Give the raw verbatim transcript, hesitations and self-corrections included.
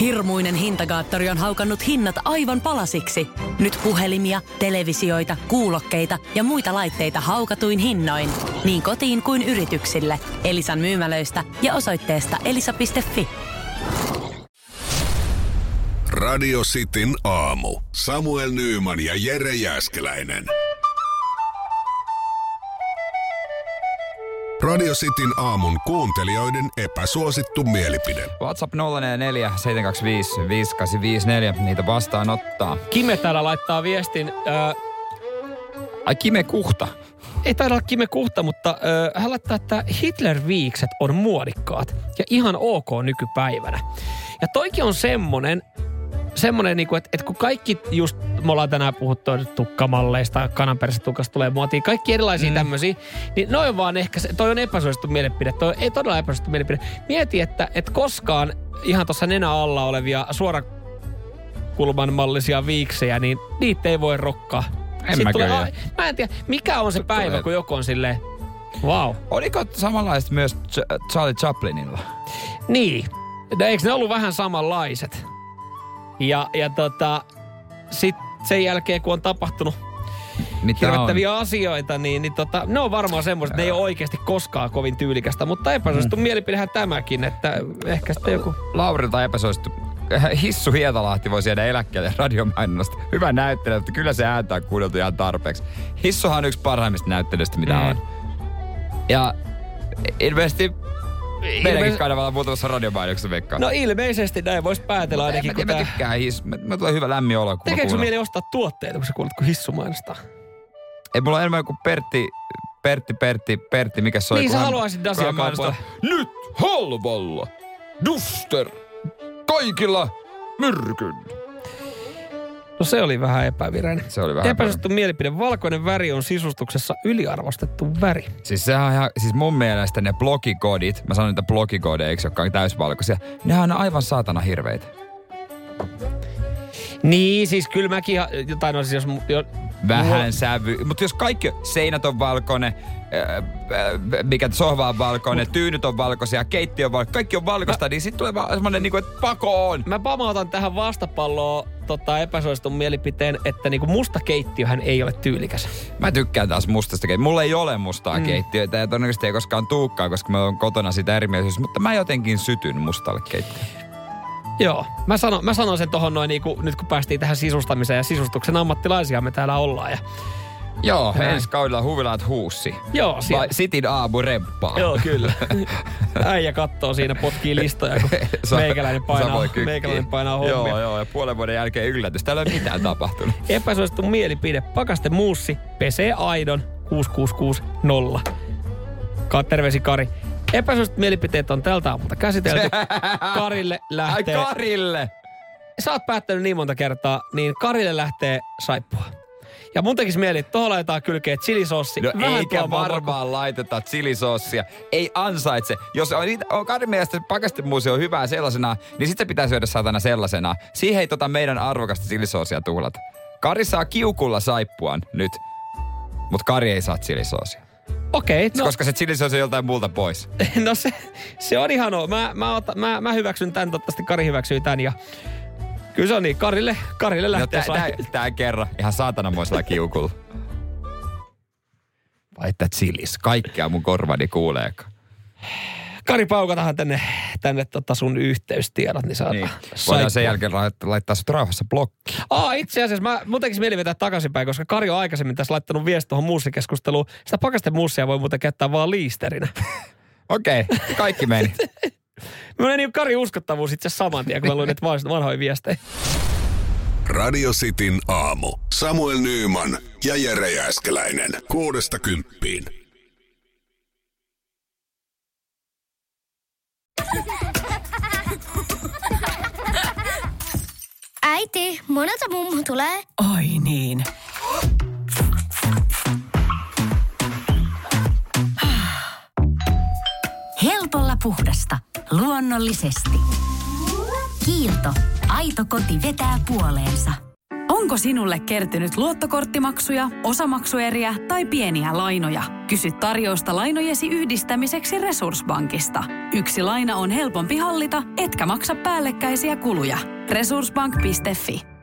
Hirmuinen hintakaattori on haukannut hinnat aivan palasiksi. Nyt puhelimia, televisioita, kuulokkeita ja muita laitteita haukatuin hinnoin. Niin kotiin kuin yrityksille. Elisan myymälöistä ja osoitteesta elisa piste fi. Radio Cityn aamu. Samuel Nyyman ja Jere Jääskeläinen. Radio Cityn aamun kuuntelijoiden epäsuosittu mielipide. WhatsApp nolla neljä neljä seitsemän kaksi viisi viisi kahdeksan viisi neljä. Niitä vastaanottaa. Kime täällä laittaa viestin. Ää... Ai Kime Kuhta. Ei taida olla Kime Kuhta, mutta äh, hän laittaa, että Hitler-viikset on muodikkaat ja ihan ok nykypäivänä. Ja toikin on semmonen, semmonen niinku, että et kun kaikki just, me ollaan tänään puhuttu tukkamalleista, kananpersetukasta tulee muotiin, kaikki erilaisia mm. tämmöisiä, niin noin vaan ehkä, se, toi on epäsuosittu mielipide, toi ei todella epäsuosittu mielipide. Mieti, että et koskaan ihan tuossa nenä alla olevia suorakulman mallisia viiksejä, niin niitä ei voi rokkaa. En mä, tulee, a, mä en tiedä, mikä on se päivä, tulee, kun joku on silleen, vau. Wow. Oliko samanlaiset myös Ch- Charlie Chaplinilla? Niin. Eikö ne ollut vähän samanlaiset? Ja, ja tota, sit sen jälkeen, kun on tapahtunut mitä hirvettäviä on? asioita, niin, niin tota, ne on varmaan semmoiset, ne ei ole oikeasti koskaan kovin tyylikästä. Mutta epäsuosittu mm. mielipidehän tämäkin, että ehkä sitten joku... Lauri tai epäsuosittu. Hissu Hietalahti voi jäädä eläkkeelle radiomainonnasta. Hyvä näyttely, mutta kyllä se ääntä on kuunneltu ihan tarpeeksi. Hissuhan on yksi parhaimmista näyttelyistä, mitä mm. on. Ja ilmeisesti meidänkin Ilmeis... kanavalla muutamassa radiomainoksessa veikkaan. No ilmeisesti näin voisi päätellä ainakin. Mä, mä, mä tykkään Hissu. Mä, mä tulee hyvä lämmin olo, kun Tekeekö mä kuulen. Mieli ostaa tuotteita, kun sä kuulet, kun Hissu mainostaa? Ei, mulla on enemmän kuin Pertti, Pertti, Pertti, Pertti, mikä soi. Niin sä haluaisit Dacia kaupoilla. Nyt halvalla! Duster! Kaikilla myrkyn. No se oli vähän epäviräinen. Se oli vähän epäsuosittu mielipide. Valkoinen väri on sisustuksessa yliarvostettu väri. Siis sehän on ihan, siis mun mielestä ne blogikodit, mä sanon niitä blogikodeiksi, jotka on täysvalkoisia, nehän on aivan saatana hirveitä. Niin, siis kyllä mäkin, jotain on siis jos... Jo, vähän mua... sävy, mutta jos kaikki seinät on valkoinen, mikä sohva on valkoinen, Mut. tyynyt on valkoisia, keittiö on valkoinen, kaikki on valkoista, mä, niin sitten tulee vaan semmoinen, niin kuin, että pakoon. Mä pamautan tähän vastapalloon tota, epäsuositun mielipiteen, että niin kuin musta keittiöhän ei ole tyylikäs. Mä tykkään taas mustasta keittiöä. Mulla ei ole mustaa mm. keittiötä ja todennäköisesti ei koskaan tuukkaa, koska mä oon kotona sitä erimielisyyttä, mutta mä jotenkin sytyn mustalle keittiölle. Joo. Mä, sano, mä sanon sen tohon noin, niin kun, nyt kun päästiin tähän sisustamiseen ja sisustuksen ammattilaisia me täällä ollaan. Ja... Joo, näin. Ensi kaudella huvilaat huussi. Joo, siellä. Vai sitin aamu remppaa. Joo, kyllä. Äijä kattoo siinä, potkii listoja, kun meikäläinen painaa, meikäläinen painaa hommia. Joo, joo, ja puolen vuoden jälkeen yllätys. Täällä ei ole mitään tapahtunut. Epäsuosittu mielipide. Pakaste muussi pesee aidon kuusi kuusi kuusi nolla. Terveisi Kari. Epäsuosit mielipiteet on tältä aamulta käsitelty. Karille lähtee... Ai Karille! Sä oot päättänyt niin monta kertaa, niin Karille lähtee saippua. Ja mun tekis mieli, että tohon laitetaan kylkeen chilisossi. No vähän eikä varmaan maku. Laiteta chilisossia. Ei ansaitse. Jos on, on Karin mielestä pakastemuusi on hyvää sellaisenaan, niin sit se pitää syödä saatana sellaisenaan. Siihen ei tota meidän arvokasta chilisossia tuhlata. Kari saa kiukulla saippuan nyt, mut Kari ei saa chilisossia. Okei. No. Koska se chilisoosi on joltain muulta pois. No se, se on ihan oo. Mä, mä, mä, mä hyväksyn tän, toivottavasti Kari hyväksyy tän ja... Kyllä se on niin, Karille, Karille lähtee no, saa. Tää kerran, ihan saatanamoisella kiukulla. Vai että chilis, kaikkea mun korvani kuuleekaan. Kari, paukatahan tänne, tänne tota sun yhteystiedot, niin saadaan. Niin. Voidaan sen jälkeen laittaa, laittaa sut rauhassa blokkiin. Aa, itse asiassa mä muutenkin mieli vetää takaisinpäin, koska Kari on aikaisemmin tässä laittanut viesti tuohon muussikeskusteluun. Sitä pakastemuussia voi muuten käyttää vaan liisterinä. Okei, okay, kaikki meni. Mä meni Kari uskottavuus itse saman tien, kun mä luin näitä vanhoja viestejä. Radio Cityn aamu. Samuel Nyyman ja Jere Jääskeläinen. Kuudesta kymppiin. Äiti, monelta mummu tulee? Oi niin. Helpolla puhdasta. Luonnollisesti. Kiilto. Aito koti vetää puoleensa. Onko sinulle kertynyt luottokorttimaksuja, osamaksueriä tai pieniä lainoja? Kysy tarjousta lainojesi yhdistämiseksi Resursbankista. Yksi laina on helpompi hallita, etkä maksa päällekkäisiä kuluja. Resursbank piste fi